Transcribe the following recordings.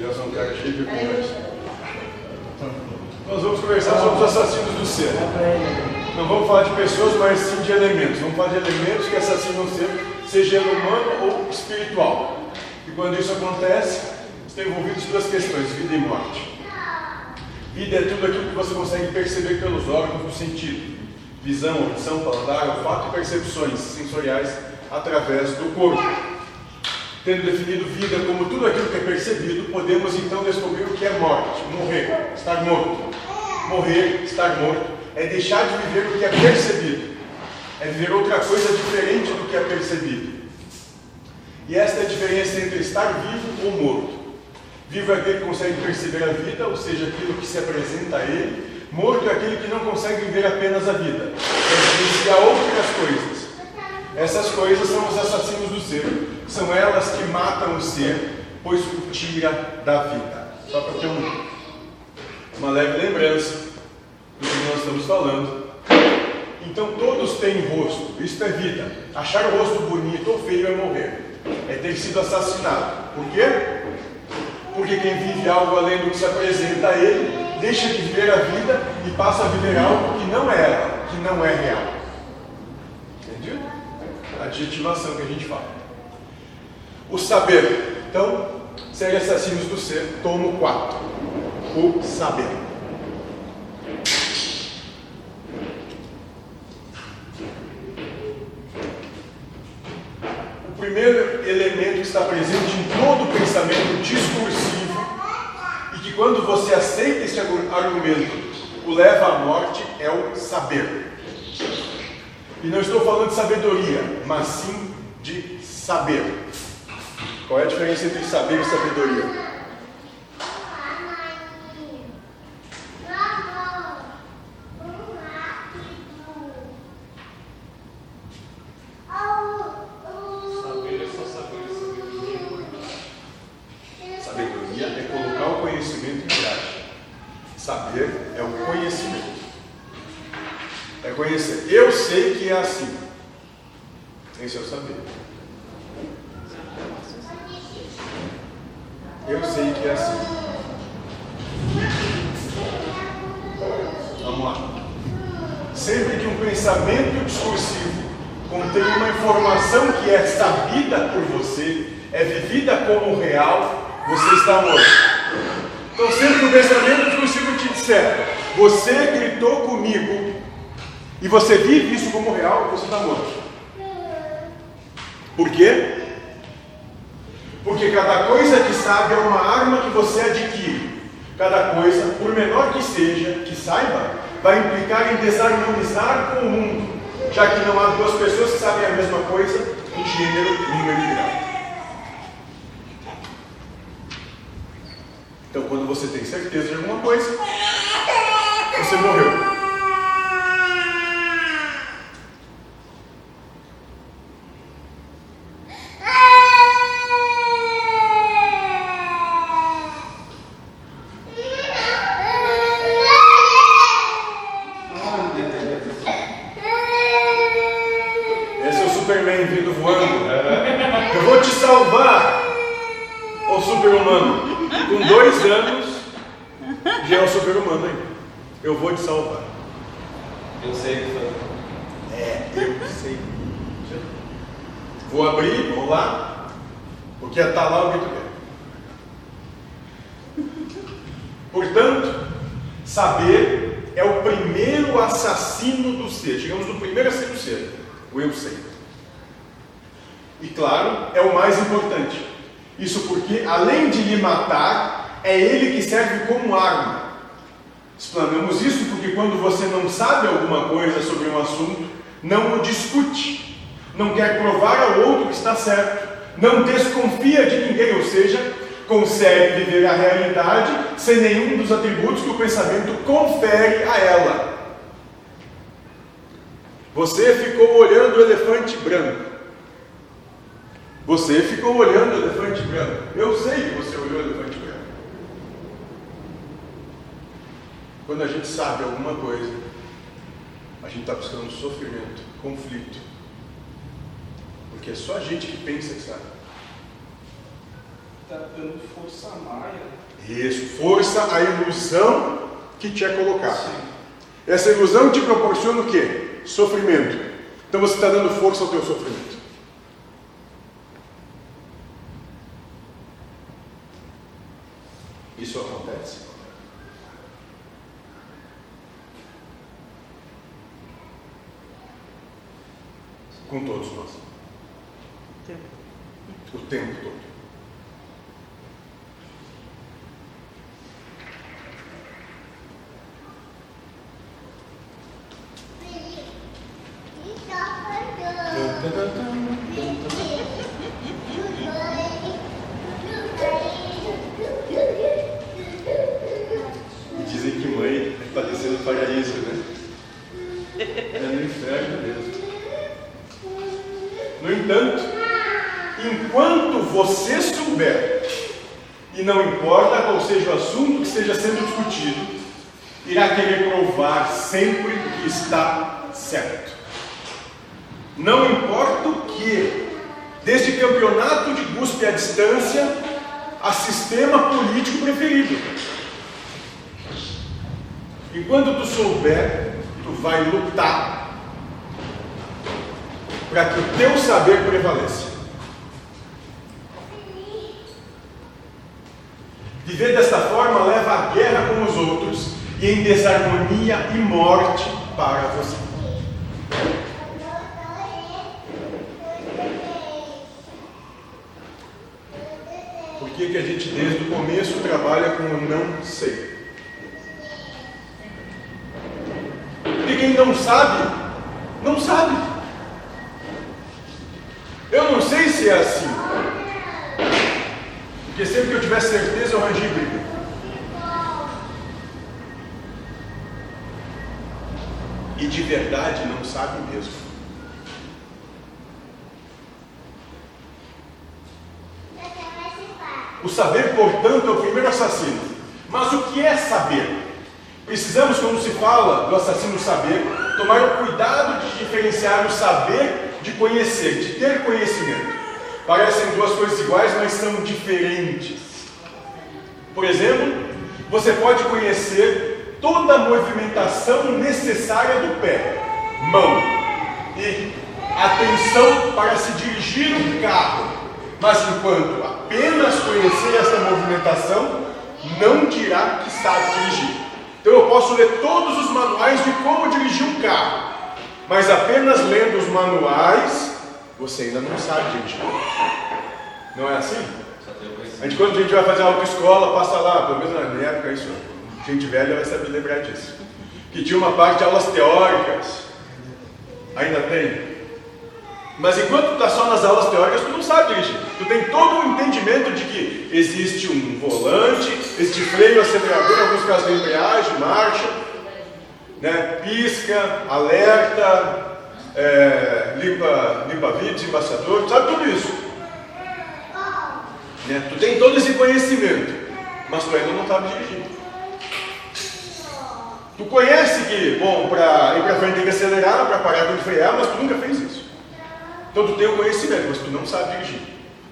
Deus é um cara cheio de conversa. Nós vamos conversar sobre os assassinos do ser. Não vamos falar de pessoas, mas sim de elementos. Vamos falar de elementos que assassinam o ser, seja humano ou espiritual. E quando isso acontece, estão envolvidos duas questões, vida e morte. Vida é tudo aquilo que você consegue perceber pelos órgãos do sentido. Visão, audição, paladar, olfato e percepções sensoriais através do corpo. Tendo definido vida como tudo aquilo que é percebido, podemos então descobrir o que é morte. Morrer, estar morto. Morrer, estar morto, é deixar de viver o que é percebido. É viver outra coisa diferente do que é percebido. E esta é a diferença entre estar vivo ou morto. Vivo é aquele que consegue perceber a vida, ou seja, aquilo que se apresenta a ele. Morto é aquele que não consegue ver apenas a vida, mas há outras coisas. Essas coisas são os assassinos do ser. São elas que matam o ser, pois o tira da vida. Só para ter uma leve lembrança do que nós estamos falando. Então todos têm rosto, isto é vida. Achar o rosto bonito ou feio é morrer. É ter sido assassinado. Por quê? Porque quem vive algo além do que se apresenta a ele, deixa de viver a vida e passa a viver algo que não é ela, que não é real. Entendeu? A adjetivação que a gente fala. O saber. Então, série Assassinos do Ser, tomo 4. O saber. O primeiro elemento que está presente em todo pensamento discursivo e que quando você aceita este argumento o leva à morte é o saber. E não estou falando de sabedoria, mas sim de saber. Qual é a diferença entre saber e sabedoria? Você vive isso como real, você está morto. Por quê? Porque cada coisa que sabe é uma arma que você adquire. Cada coisa, por menor que seja, que saiba, vai implicar em desarmonizar com o mundo, já que não há duas pessoas que sabem a mesma coisa em gênero, número e grau. Então, quando você tem certeza de alguma coisa, você morreu. Não o discute, não quer provar ao outro que está certo, não desconfia de ninguém, ou seja, consegue viver a realidade sem nenhum dos atributos que o pensamento confere a ela. Você ficou olhando o elefante branco. Você ficou olhando o elefante branco. Eu sei que você olhou o elefante branco. Quando a gente sabe alguma coisa, a gente está buscando sofrimento, conflito. Porque é só a gente que pensa que sabe. está dando força à Maia. Isso, força à ilusão que te é colocada. Sim. Essa ilusão te proporciona o quê? Sofrimento. Então você está dando força ao teu sofrimento. Isso acontece. Com todos nós. O tempo todo. Sempre que está certo. Não importa o que, desde campeonato de cuspe à distância a sistema político preferido. Enquanto tu souber, tu vai lutar para que o teu saber prevaleça. Viver desta forma leva à guerra com os outros e em desarmonia e morte para você. Por que a gente desde o começo trabalha com o não sei? Porque quem não sabe, não sabe. Eu não sei se é assim. Porque sempre que eu tiver certeza eu arranjei briga. E de verdade não sabe mesmo. O saber, portanto, é o primeiro assassino. Mas o que é saber? Precisamos, quando se fala do assassino saber, tomar o cuidado de diferenciar o saber de conhecer, de ter conhecimento. Parecem duas coisas iguais, mas são diferentes. Por exemplo, você pode conhecer toda a movimentação necessária do pé, mão e atenção para se dirigir um carro, mas enquanto apenas conhecer essa movimentação, não dirá que sabe dirigir. Então eu posso ler todos os manuais de como dirigir um carro, mas apenas lendo os manuais, você ainda não sabe dirigir. Não é assim? A gente, quando a gente vai fazer autoescola, passa lá, pelo menos na minha época, isso. Gente velha vai saber lembrar disso. Que tinha uma parte de aulas teóricas. Ainda tem. Mas enquanto tu está só nas aulas teóricas, tu não sabe dirigir. Tu tem todo um entendimento de que existe um volante, existe freio, acelerador, em alguns casos de embreagem, marcha, né? Pisca, alerta, limpa-vidros, embaçador, tu sabe tudo isso. Né? Tu tem todo esse conhecimento, mas tu ainda não sabe dirigir. Tu conhece que, bom, para ir para frente tem que acelerar, para parar tem que frear, mas tu nunca fez isso. Então tu tem o conhecimento, mas tu não sabe dirigir.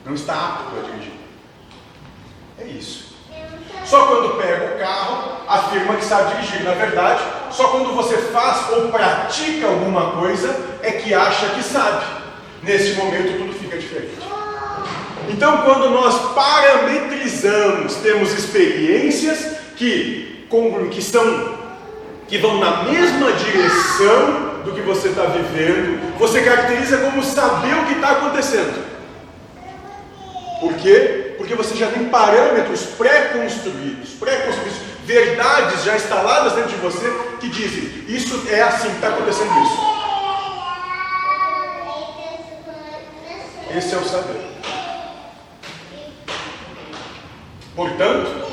Não está apto a dirigir. É isso. Só quando pega o carro, afirma que sabe dirigir. Na verdade, só quando você faz ou pratica alguma coisa é que acha que sabe. Nesse momento tudo fica diferente. Então quando nós parametrizamos, temos experiências que são... que vão na mesma direção do que você está vivendo, você caracteriza como saber o que está acontecendo. Por quê? Porque você já tem parâmetros pré-construídos, verdades já instaladas dentro de você que dizem, isso é assim, está acontecendo isso. Esse é o saber. Portanto,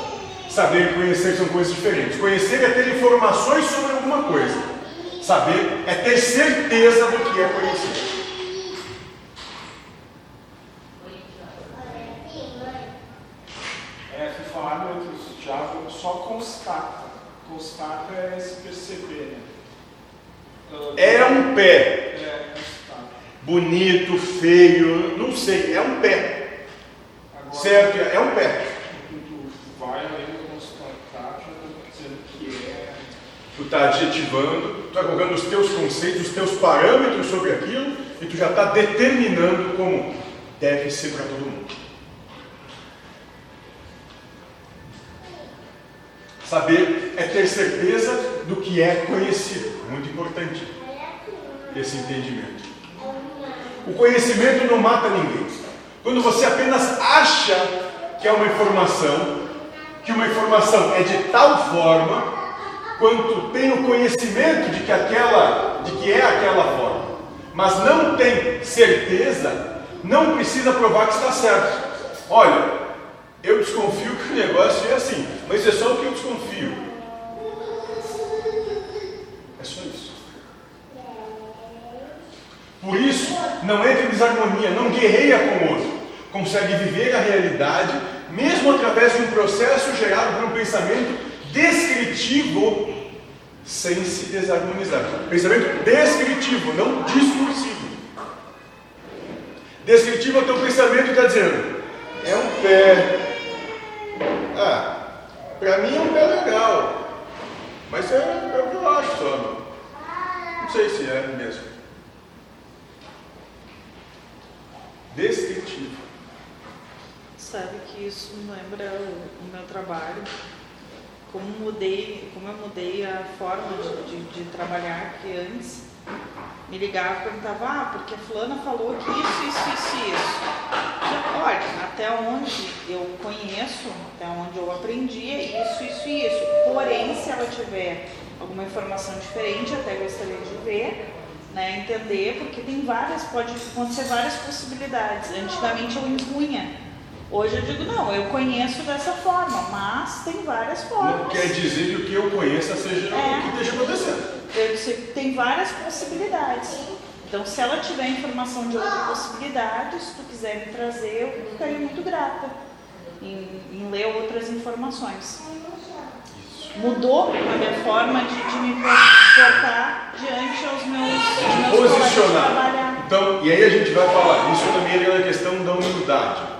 saber e conhecer são coisas diferentes. Conhecer é ter informações sobre alguma coisa. Saber é ter certeza do que é conhecer. É, se falar meu Deus, o diabo só constata. Constata é se perceber. É um pé. É, bonito, feio, não sei, é um pé. Sérvia é um pé. O VAR mesmo constatar, dizendo que é. Tu está adjetivando, tu está colocando os teus conceitos, os teus parâmetros sobre aquilo e tu já está determinando como deve ser para todo mundo. Saber é ter certeza do que é conhecido. Muito importante esse entendimento. O conhecimento não mata ninguém. Quando você apenas acha que é uma informação, que uma informação é de tal forma, quanto tem o conhecimento de que é aquela forma, mas não tem certeza, não precisa provar que está certo. Olha, eu desconfio que o negócio é assim, mas é só o que eu desconfio. É só isso. Por isso, não entra em desarmonia, não guerreia com o outro. Consegue viver a realidade, mesmo através de um processo gerado por um pensamento descritivo, sem se desarmonizar. Pensamento descritivo, não discursivo. Descritivo é o teu pensamento que está dizendo, é um pé... pra mim é um pé legal, mas é o que eu acho só, não sei se é mesmo. Descritivo. Sabe que isso me lembra o meu trabalho, como eu mudei a forma de trabalhar, que antes me ligava e perguntava, porque a fulana falou que isso. Olha, até onde eu conheço, até onde eu aprendi é isso. Porém, se ela tiver alguma informação diferente, até gostaria de ver, né, entender, porque pode acontecer várias possibilidades. Antigamente eu impunha. Hoje eu digo, não, eu conheço dessa forma, mas tem várias formas. Não quer dizer que o que eu conheça seja o que deixa acontecer. Eu disse, tem várias possibilidades. Então, se ela tiver informação de outra possibilidade, se tu quiser me trazer, eu ficaria muito grata em ler outras informações. Mudou a minha forma de me comportar diante aos meus posicionar. Colegas. Então, e aí a gente vai falar, isso também é uma questão da humildade.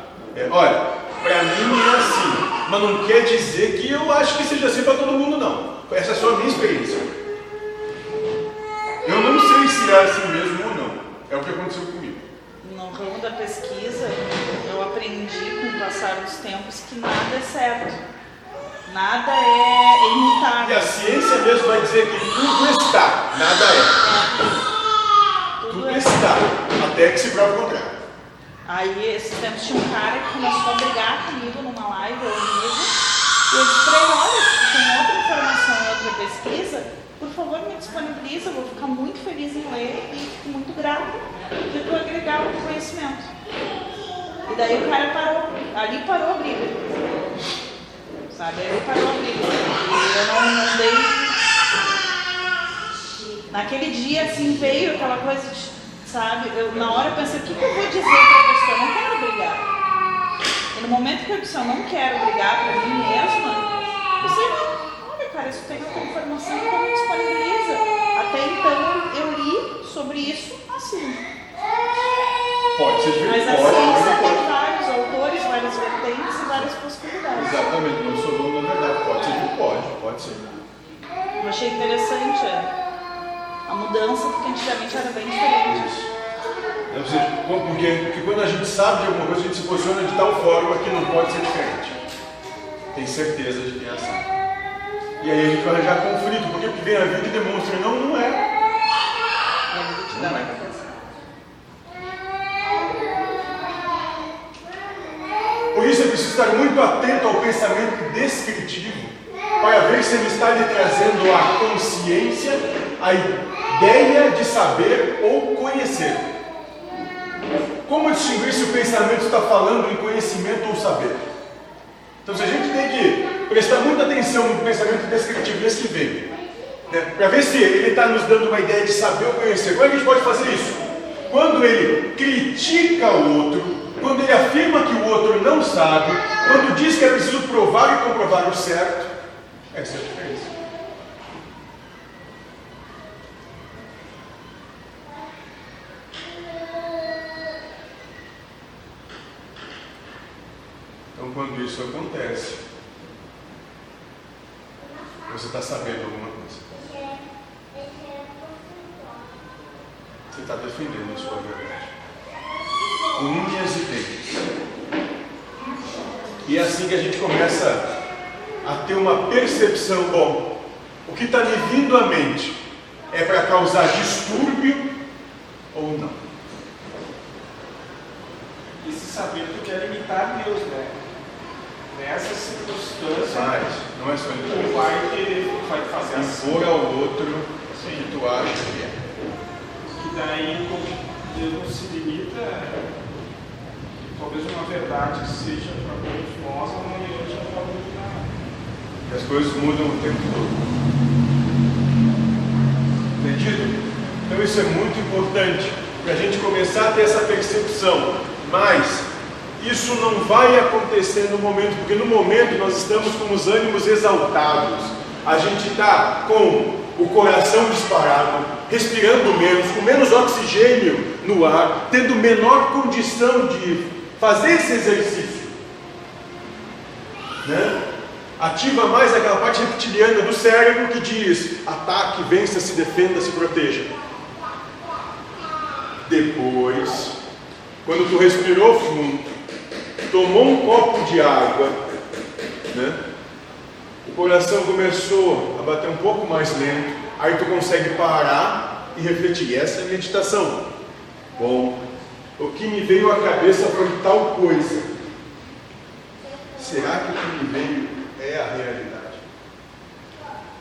Olha, para mim é assim, mas não quer dizer que eu acho que seja assim para todo mundo, não. Essa é só a minha experiência. Eu não sei se é assim mesmo ou não. É o que aconteceu comigo. No ramo da pesquisa, eu aprendi com o passar dos tempos que nada é certo. Nada é imutável. E a ciência mesmo vai dizer que tudo está, nada é. Tudo está, até que se prova o contrário. Aí, esses tempos, tinha um cara que começou a brigar comigo numa live, eu amigo, e eu disse pra ele, olha, se tem outra informação, outra pesquisa, por favor, me disponibiliza, eu vou ficar muito feliz em ler e fico muito grato de tu agregar o conhecimento. E daí o cara parou a briga. Sabe, aí ele parou a briga. E eu não dei... Naquele dia, assim, veio aquela coisa de, sabe, eu na hora eu pensei, o que eu vou dizer pra pessoa? Eu não quero brigar. E no momento que eu disse, eu não quero brigar pra mim mesma, eu sei não. Cara, isso tem outra informação que não disponibiliza. Até então eu li sobre isso assim. Pode ser diferente. Mas a ciência tem vários autores, várias vertentes e várias possibilidades. Exatamente, não sou dono da verdade. Pode ser. Eu achei interessante a mudança, porque antigamente era bem diferente. Isso. Porque quando a gente sabe de alguma coisa, a gente se posiciona de tal forma que não pode ser diferente. Tem certeza de que é assim. E aí a gente vai arranjar conflito, porque o que vem a vida e demonstra, não é. Não é. Por isso é preciso estar muito atento ao pensamento descritivo, para ver se ele está lhe trazendo à consciência a ideia de saber ou conhecer. Como distinguir se o pensamento está falando em conhecimento ou saber? Então, se a gente tem que prestar muita atenção no pensamento descritivo desse que vem, né? Para ver se ele está nos dando uma ideia de saber ou conhecer. Como é que a gente pode fazer isso? Quando ele critica o outro, quando ele afirma que o outro não sabe, quando diz que é preciso provar e comprovar o certo, essa é a diferença. quando isso acontece, você está sabendo alguma coisa. Você está defendendo a sua verdade. Unhas e dentes. E é assim que a gente começa a ter uma percepção, bom, o que está me vindo à mente é para causar distúrbio ou não. E se sabendo que é limitar Deus, né? Nessas circunstâncias, mas não é só ele. O Pai vai fazer assim. Impor ao outro o que tu acha que é. Que daí Deus não se limita, talvez uma verdade que seja para todos nós, amanhã a gente não pode mudar. E as coisas mudam o tempo todo. Entendido? Então isso é muito importante, para a gente começar a ter essa percepção. Mas isso não vai acontecer no momento, porque no momento nós estamos com os ânimos exaltados. A gente está com o coração disparado, respirando menos, com menos oxigênio no ar, tendo menor condição de fazer esse exercício, né? Ativa mais aquela parte reptiliana do cérebro que diz: ataque, vença, se defenda, se proteja. Depois, quando tu respirou fundo, tomou um copo de água, né? O coração começou a bater um pouco mais lento, aí tu consegue parar e refletir. E essa é a meditação. Bom, o que me veio à cabeça foi tal coisa. Será que o que me veio é a realidade?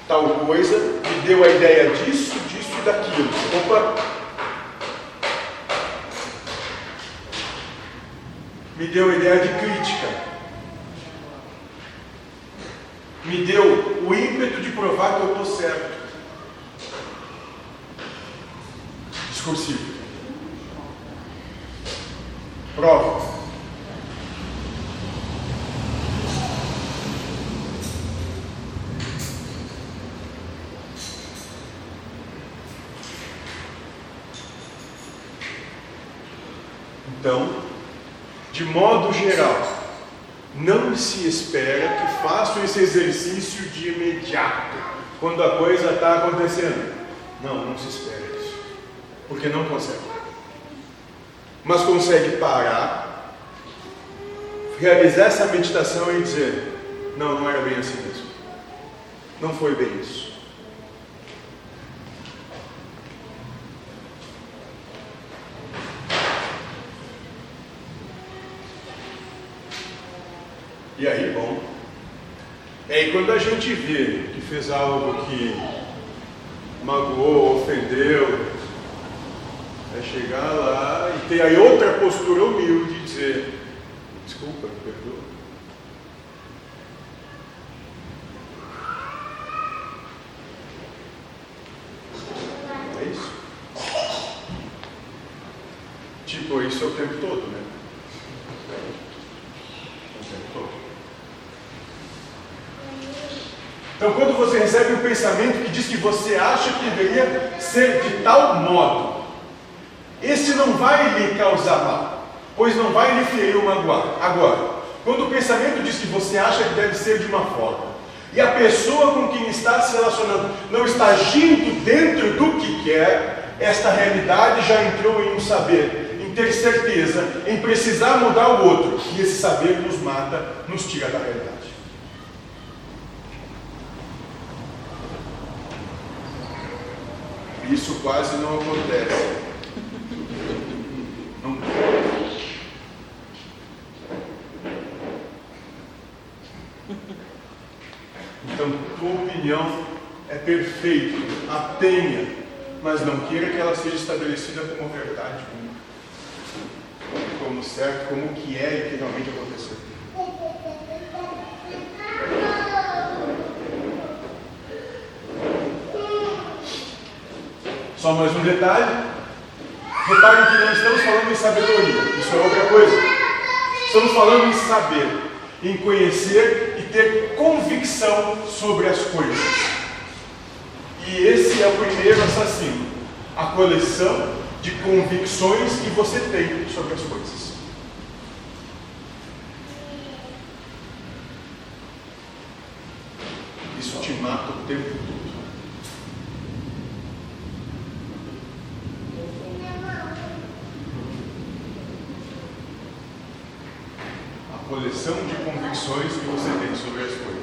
Tal coisa me deu a ideia disso, disso e daquilo. Opa! Me deu a ideia de crítica, me deu o ímpeto de provar que eu estou certo, discursivo, prova, então. De modo geral, não se espera que faça esse exercício de imediato, quando a coisa está acontecendo. Não, não se espera isso, porque não consegue. Mas consegue parar, realizar essa meditação e dizer: não, não era bem assim mesmo. Não foi bem isso. E aí, bom, aí quando a gente vê que fez algo que magoou, ofendeu, é chegar lá e ter aí outra postura humilde e dizer: desculpa, me perdoa. É isso. Tipo, isso é o tempo todo, né? Então, quando você recebe um pensamento que diz que você acha que deveria ser de tal modo, esse não vai lhe causar mal, pois não vai lhe ferir ou magoar. Agora, quando o pensamento diz que você acha que deve ser de uma forma, e a pessoa com quem está se relacionando não está agindo dentro do que quer, esta realidade já entrou em um saber, em ter certeza, em precisar mudar o outro. E esse saber nos mata, nos tira da realidade. Isso quase não acontece. Não. Então, tua opinião é perfeita, a tenha, mas não queira que ela seja estabelecida como verdade, como certo, como o que é e que realmente aconteceu. Só mais um detalhe, reparem que não estamos falando em sabedoria, isso é outra coisa. Estamos falando em saber, em conhecer e ter convicção sobre as coisas. E esse é o primeiro assassino, a coleção de convicções que você tem sobre as coisas. te mata o tempo todo. A coleção de convicções que você tem sobre as coisas.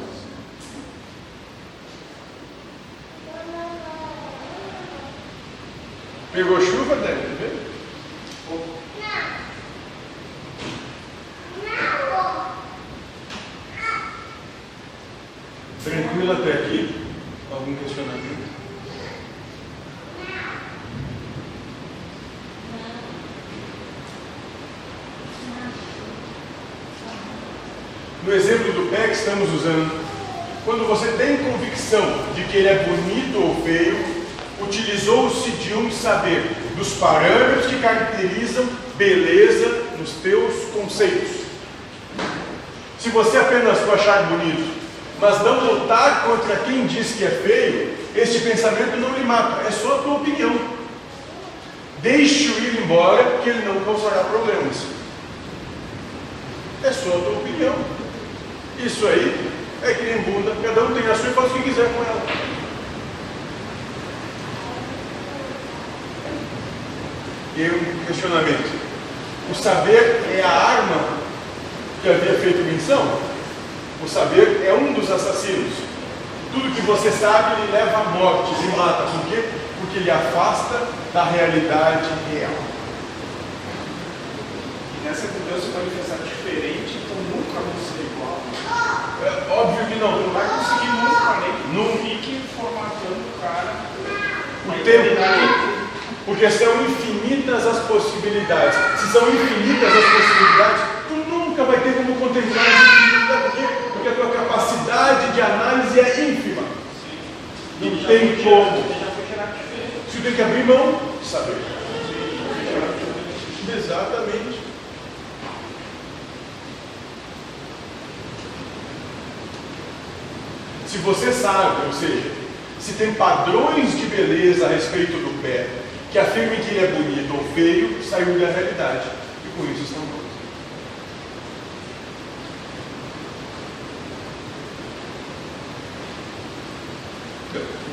Pegou chuva, Débora? Tranquilo até aqui? Algum questionamento? No exemplo do pé que estamos usando, quando você tem convicção de que ele é bonito ou feio, utilizou-se de um saber dos parâmetros que caracterizam beleza nos teus conceitos. Se você apenas for achar bonito, mas não lutar contra quem diz que é feio, este pensamento não lhe mata, é só a tua opinião. Deixe-o ir embora, que ele não causará problemas. É só a tua opinião. Isso aí é que nem bunda, cada um tem a sua e faz o que quiser com ela. E aí um questionamento. O saber é a arma que havia feito menção? O saber é um dos assassinos. Tudo que você sabe lhe leva à morte, lhe mata. Por quê? Porque lhe afasta da realidade real. E nessa que Deus se manifestar diferente, então nunca vai ser igual. É óbvio que não. Não vai conseguir nunca, né? Não fique formatando o cara. O tempo. Porque são infinitas as possibilidades. Se são infinitas as possibilidades, tu nunca vai ter como contemplar isso. Porque a tua capacidade de análise é ínfima. Sim. Não tem como. Você tem que abrir mão de saber. Sim. Exatamente. Se você sabe, ou seja, se tem padrões de beleza a respeito do pé que afirmem que ele é bonito ou feio, saiu da realidade. E com isso estão bons.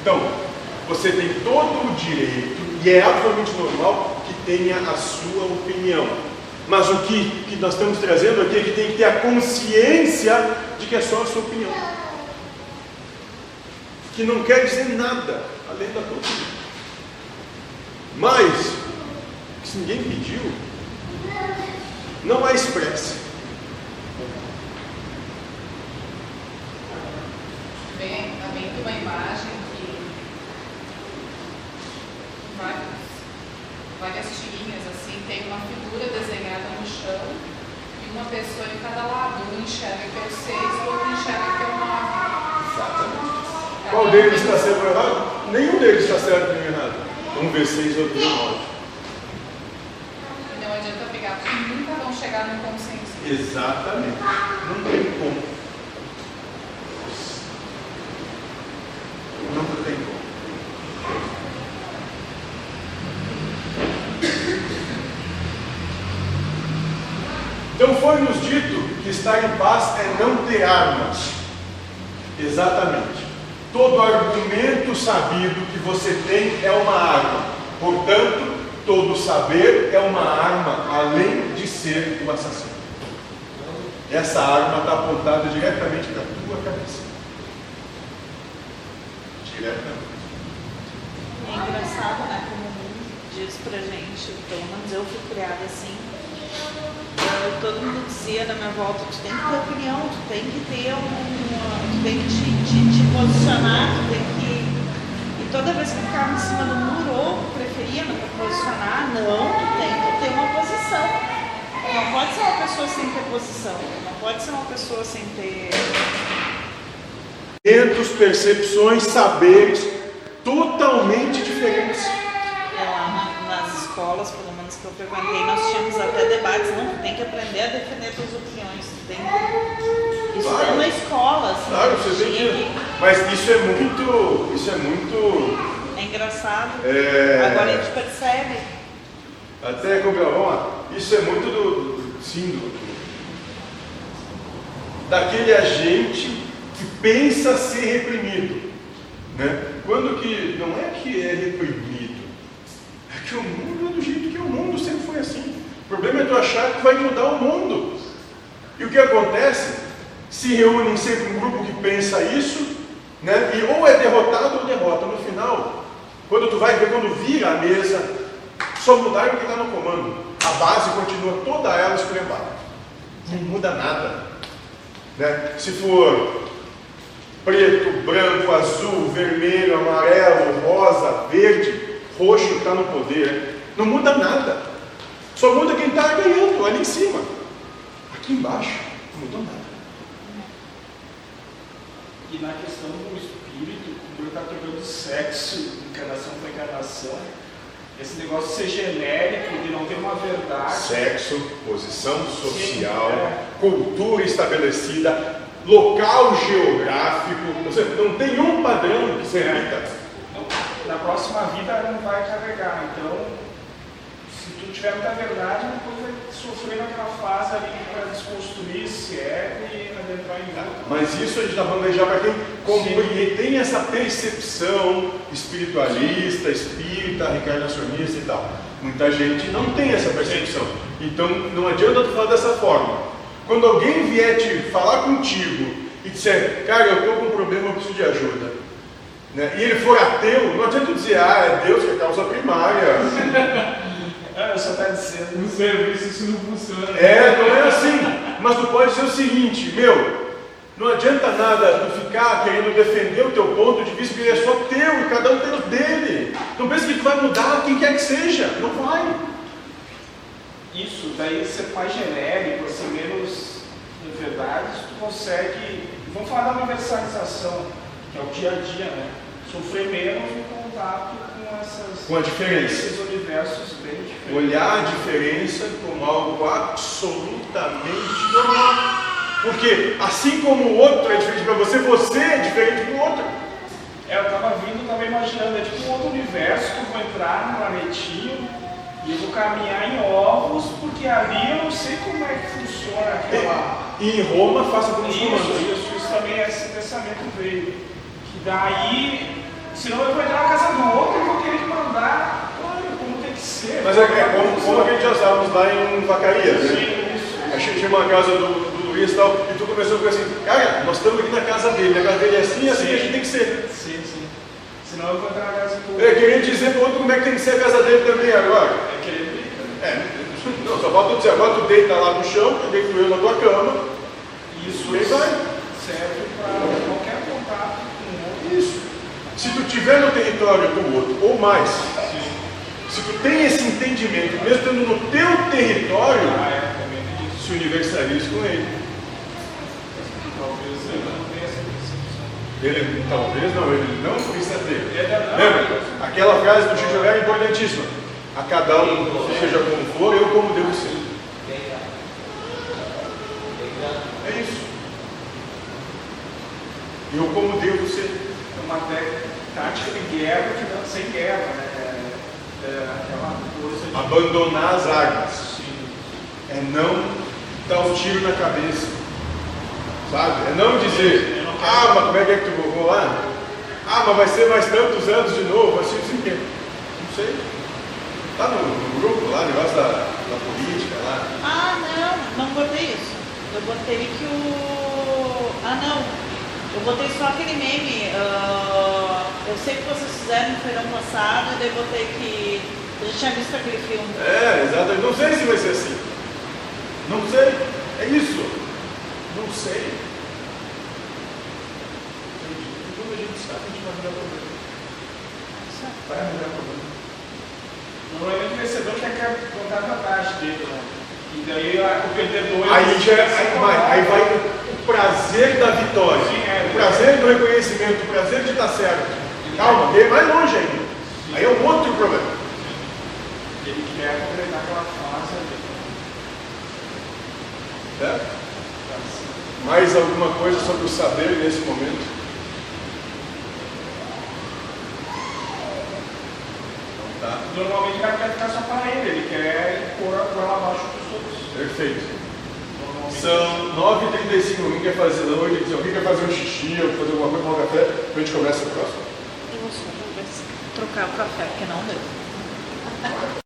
Então, você tem todo o direito, e é absolutamente normal que tenha a sua opinião. Mas o que nós estamos trazendo aqui é que tem que ter a consciência de que é só a sua opinião. Que não quer dizer nada além da tua opinião. Mas, se ninguém pediu, não a expresse. Bem, também tem uma imagem várias tirinhas, assim, tem uma figura desenhada no chão e uma pessoa em cada lado, um enxerga que é o 6, o outro enxerga que é o 9. Exatamente. Qual deles está certo ou errado? Nenhum deles está certo nem errado. Um vê 6 ou outro 9. E não adianta pegar, porque nunca vão chegar no consenso. Exatamente. Não tem como. Não tem como. Então foi-nos dito que estar em paz é não ter armas. Exatamente. Todo argumento sabido que você tem é uma arma. Portanto, todo saber é uma arma, além de ser um assassino. Essa arma está apontada diretamente para a tua cabeça. Diretamente. É engraçado, né? Como o mundo diz pra gente, pelo menos eu fui criada assim. Todo mundo dizia na minha volta, tu tem que ter opinião, tu tem que ter tu tem que te posicionar, tu tem que... E toda vez que eu ficava em cima do muro, ou preferia não me posicionar, não, tu tem uma posição. Não pode ser uma pessoa sem ter posição, não pode ser uma pessoa sem ter... Dentos, percepções, saberes totalmente diferentes. É lá nas escolas, pelo menos que eu frequentei, nós tínhamos até debates, não, tu tem que aprender a defender tuas opiniões, tu tem que... Isso claro. É uma escola, assim. Claro, você tem que... Mas isso é muito... É engraçado. Agora a gente percebe. Até, isso é muito do síndrome. Daquele agente que pensa ser reprimido, né? Quando que, não é que é reprimido, é que o mundo é do jeito que o mundo sempre foi assim. O problema é tu achar que vai mudar o mundo. E o que acontece? Se reúnem sempre um grupo que pensa isso, né? E ou é derrotado ou derrota. No final, quando tu vai ver, quando vira a mesa, só mudaram o que está no comando. A base continua toda ela esculhambada. Não muda nada. Né? Se for preto, branco, azul, vermelho, amarelo, rosa, verde, roxo, está no poder. Não muda nada. Só muda quem está ganhando, ali em cima. Aqui embaixo, não mudou nada. E na questão do espírito, como eu estava trocando sexo, encarnação para encarnação, esse negócio de ser genérico, de não ter uma verdade. Sexo, posição social, cultura estabelecida, local geográfico, ou seja, não tem um padrão que se repita. Na próxima vida não vai carregar, então se tu tiver muita verdade, depois vai sofrer naquela fase ali para desconstruir, se é, e adentrar em nada. Mas isso a gente está falando já para quem compreende, tem essa percepção espiritualista, espírita, reencarnacionista e tal. Muita gente não tem essa percepção, então não adianta tu falar dessa forma. Quando alguém vier te falar contigo e disser, cara, eu estou com um problema, eu preciso de ajuda, né? E ele for ateu, não adianta dizer, ah, é Deus que é a causa primária. Eu só tá dizendo, no serviço isso não funciona. É, não é assim. Mas tu pode dizer o seguinte, meu, não adianta nada tu ficar querendo defender o teu ponto de vista, porque ele é só teu e cada um tem o dele. Não pensa que tu vai mudar quem quer que seja, não vai. Isso, daí você faz genérico, assim, menos de verdade, tu consegue, vamos falar da universalização, que é o dia a dia, né? Sofrer menos em contato com a diferença. Esses universos bem diferentes. Olhar a diferença como algo absolutamente normal. Porque assim como o outro é diferente para você, você é diferente para o outro. Eu estava vindo, estava imaginando, é tipo um outro universo que eu vou entrar no planetinho e eu vou caminhar em ovos, porque ali eu não sei como é que funciona aquela. E em Roma faça como isso. Isso também é esse pensamento veio. Que daí. Senão eu vou entrar na casa do outro e vou querer mandar, olha, como tem que ser. Mas é como a gente já sabe, lá em Vacarias, né? A gente tinha uma casa do Luiz e tal, e tu começou a ficar assim, cara, nós estamos aqui na casa dele, a casa dele é assim, assim a gente tem que ser. Sim, sim. Senão eu vou entrar na casa do outro. É, querendo dizer pro outro como é que tem que ser a casa dele também agora. É querer brincar. É, não, só falta tu dizer, agora tu deita lá no chão, tu deita na tua cama, isso aí vai. Serve para qualquer contato com o outro. Isso. Se tu estiver no território do outro, ou mais, sim. Se tu tem esse entendimento, mesmo estando no teu território, se universalize com ele. Talvez ele não tenha essa percepção. Ele não precisa ter. Lembra? Aquela frase do Chico Xavier é importantíssima. A cada um, seja como for, eu como devo ser. É isso. Eu como devo ser. Uma tática de guerra que não sem guerra, né? É uma coisa de... Abandonar as armas. Sim. É não dar um tiro na cabeça. Sabe? É não dizer, ah, mas como é que tu vou lá? Ah, mas vai ser mais tantos anos de novo, assim, assim, que... não sei. Tá no grupo lá, negócio da política lá. Ah, não botei isso. Eu botei que o... ah, não. Eu botei só aquele meme, eu sei que vocês fizeram no verão passado, e daí botei que a gente tinha visto aquele filme. É, exatamente. Não sei se vai ser assim. Não sei. É isso. Não sei. Quando a gente sabe, a gente vai virar problema. Vai virar problema. Normalmente o vencedor já quer contar na parte dele, né? E daí o perdedor... Aí vai o prazer da vitória. Sim. O prazer do reconhecimento, o prazer de estar certo. Calma, ele vai longe ainda. Aí é um outro problema. Ele quer completar aquela fase ali. É? Mais alguma coisa sobre o saber nesse momento? Tá. Normalmente o cara quer ficar só para ele quer pôr abaixo dos outros. Perfeito. São 9h35, alguém quer fazer hoje? Alguém quer fazer um xixi ou fazer alguma coisa, tomar um café? A gente começa o próximo. Eu vou trocar o café, porque não deu.